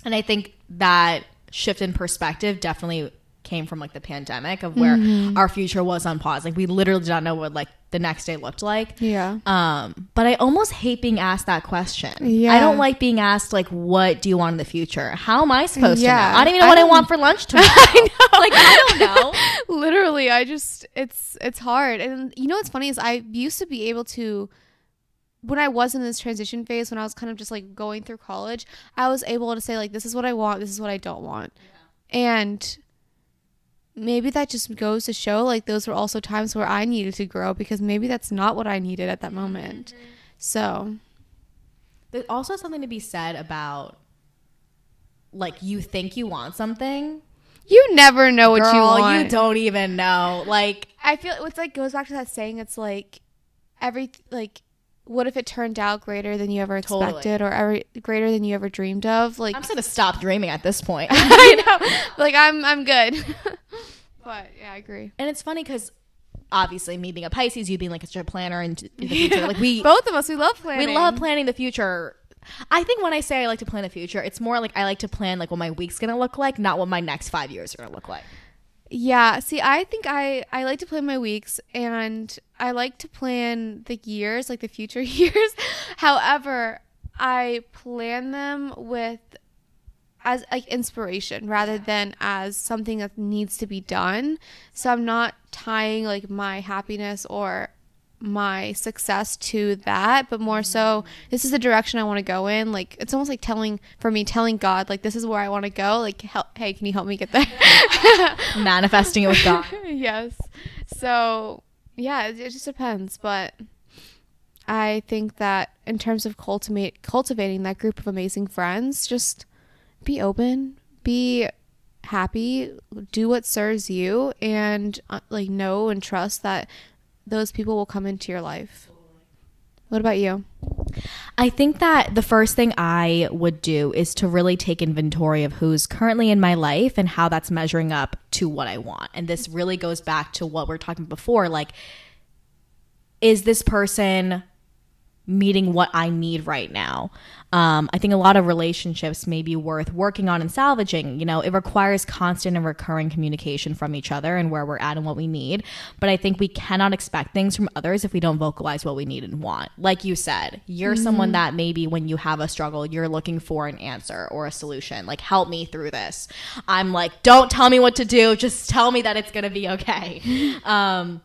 And I think that shift in perspective definitely came from like the pandemic of where our future was on pause. Like we literally did not know what like the next day looked like. Yeah. But I almost hate being asked that question. Yeah. I don't like being asked like, what do you want in the future? How am I supposed to know? I don't even know what I want for lunch tomorrow. I know. Like, I don't know. Literally. I just, it's hard. And you know, what's funny is I used to be able to, when I was in this transition phase, when I was kind of just like going through college, I was able to say like, this is what I want. This is what I don't want. Yeah. And maybe that just goes to show like those were also times where I needed to grow, because maybe that's not what I needed at that moment. So there's also something to be said about like, you think you want something. You never know what you want. You don't even know. Like, I feel it's like goes back to that saying. It's like what if it turned out greater than you ever expected or greater than you ever dreamed of? Like, I'm just going to stop dreaming at this point. I know. Like, I'm good. But, yeah, I agree. And it's funny because, obviously, me being a Pisces, you being, like, a planner in the future. Like, both of us, we love planning. We love planning the future. I think when I say I like to plan the future, it's more like I like to plan, like, what my week's going to look like, not what my next 5 years are going to look like. Yeah, see, I think I like to plan my weeks, and I like to plan the years, like the future years. However, I plan them with as like inspiration rather than as something that needs to be done. So I'm not tying like my happiness or my success to that, but more so this is the direction I want to go in. Like, it's almost like telling God, like, this is where I want to go. Like, hey, can you help me get there? Manifesting it with God. Yes. So yeah, it just depends. But I think that in terms of cultivating that group of amazing friends, just be open, be happy, do what serves you, and like know and trust that those people will come into your life. What about you? I think that the first thing I would do is to really take inventory of who's currently in my life and how that's measuring up to what I want. And this really goes back to what we were talking before. Like, is this person meeting what I need right now? I think a lot of relationships may be worth working on and salvaging. You know, it requires constant and recurring communication from each other and where we're at and what we need. But I think we cannot expect things from others if we don't vocalize what we need and want. Like you said, you're someone that maybe when you have a struggle, you're looking for an answer or a solution. Like, help me through this. I'm like, don't tell me what to do. Just tell me that it's going to be okay. And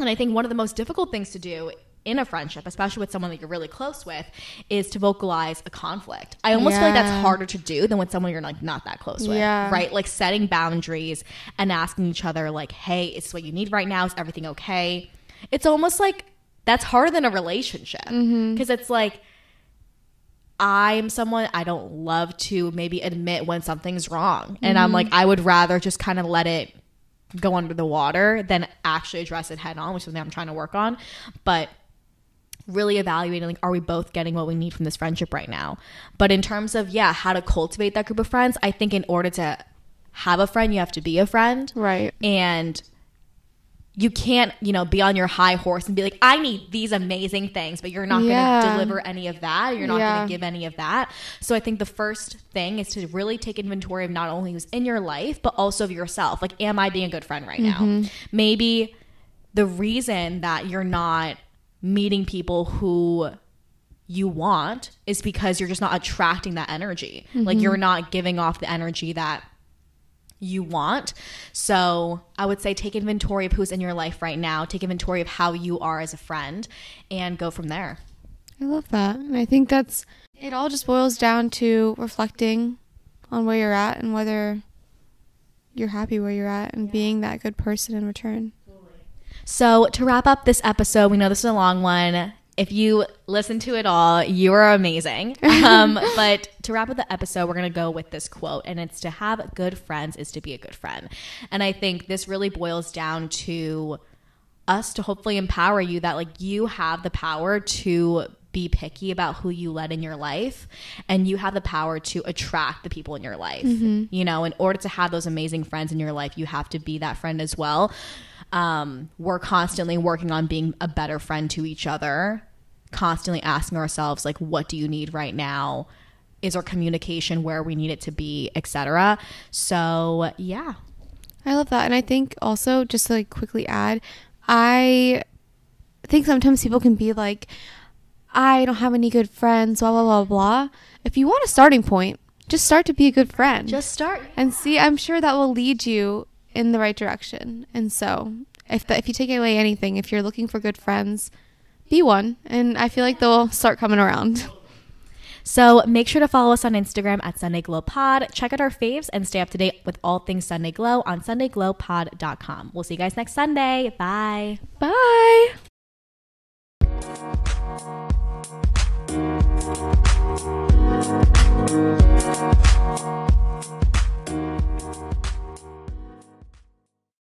I think one of the most difficult things to do in a friendship, especially with someone that you're really close with, is to vocalize a conflict. I almost feel like that's harder to do than with someone you're like not that close with, right? Like setting boundaries and asking each other like, hey, is this what you need right now? Is everything okay? It's almost like that's harder than a relationship, because it's like, I'm someone, I don't love to maybe admit when something's wrong. And I'm like, I would rather just kind of let it go under the water than actually address it head on, which is something I'm trying to work on. But really evaluating, like, are we both getting what we need from this friendship right now? But in terms of, yeah, how to cultivate that group of friends, I think in order to have a friend, you have to be a friend. Right. And you can't, you know, be on your high horse and be like, I need these amazing things, but you're not going to deliver any of that. You're not going to give any of that. So I think the first thing is to really take inventory of not only who's in your life, but also of yourself. Like, am I being a good friend right now? Maybe the reason that you're not meeting people who you want is because you're just not attracting that energy. Like, you're not giving off the energy that you want. So I would say take inventory of who's in your life right now, take inventory of how you are as a friend, and go from there. I love that. And I think that's it. All just boils down to reflecting on where you're at and whether you're happy where you're at, and being that good person in return. So to wrap up this episode, we know this is a long one. If you listen to it all, you are amazing. But to wrap up the episode, we're going to go with this quote, and it's, to have good friends is to be a good friend. And I think this really boils down to us to hopefully empower you that, like, you have the power to be picky about who you let in your life, and you have the power to attract the people in your life. You know, in order to have those amazing friends in your life, you have to be that friend as well. We're constantly working on being a better friend to each other, constantly asking ourselves, like, what do you need right now? Is our communication where we need it to be, etc.? So yeah. I love that. And I think also, just to like quickly add, I think sometimes people can be like, I don't have any good friends, blah, blah, blah, blah. If you want a starting point, just start to be a good friend. Just start. And see, I'm sure that will lead you in the right direction. And so if you take away anything, if you're looking for good friends, be one. And I feel like they'll start coming around. So make sure to follow us on Instagram at Sunday Glow Pod. Check out our faves and stay up to date with all things Sunday Glow on SundayGlowPod.com. We'll see you guys next Sunday. Bye. Bye.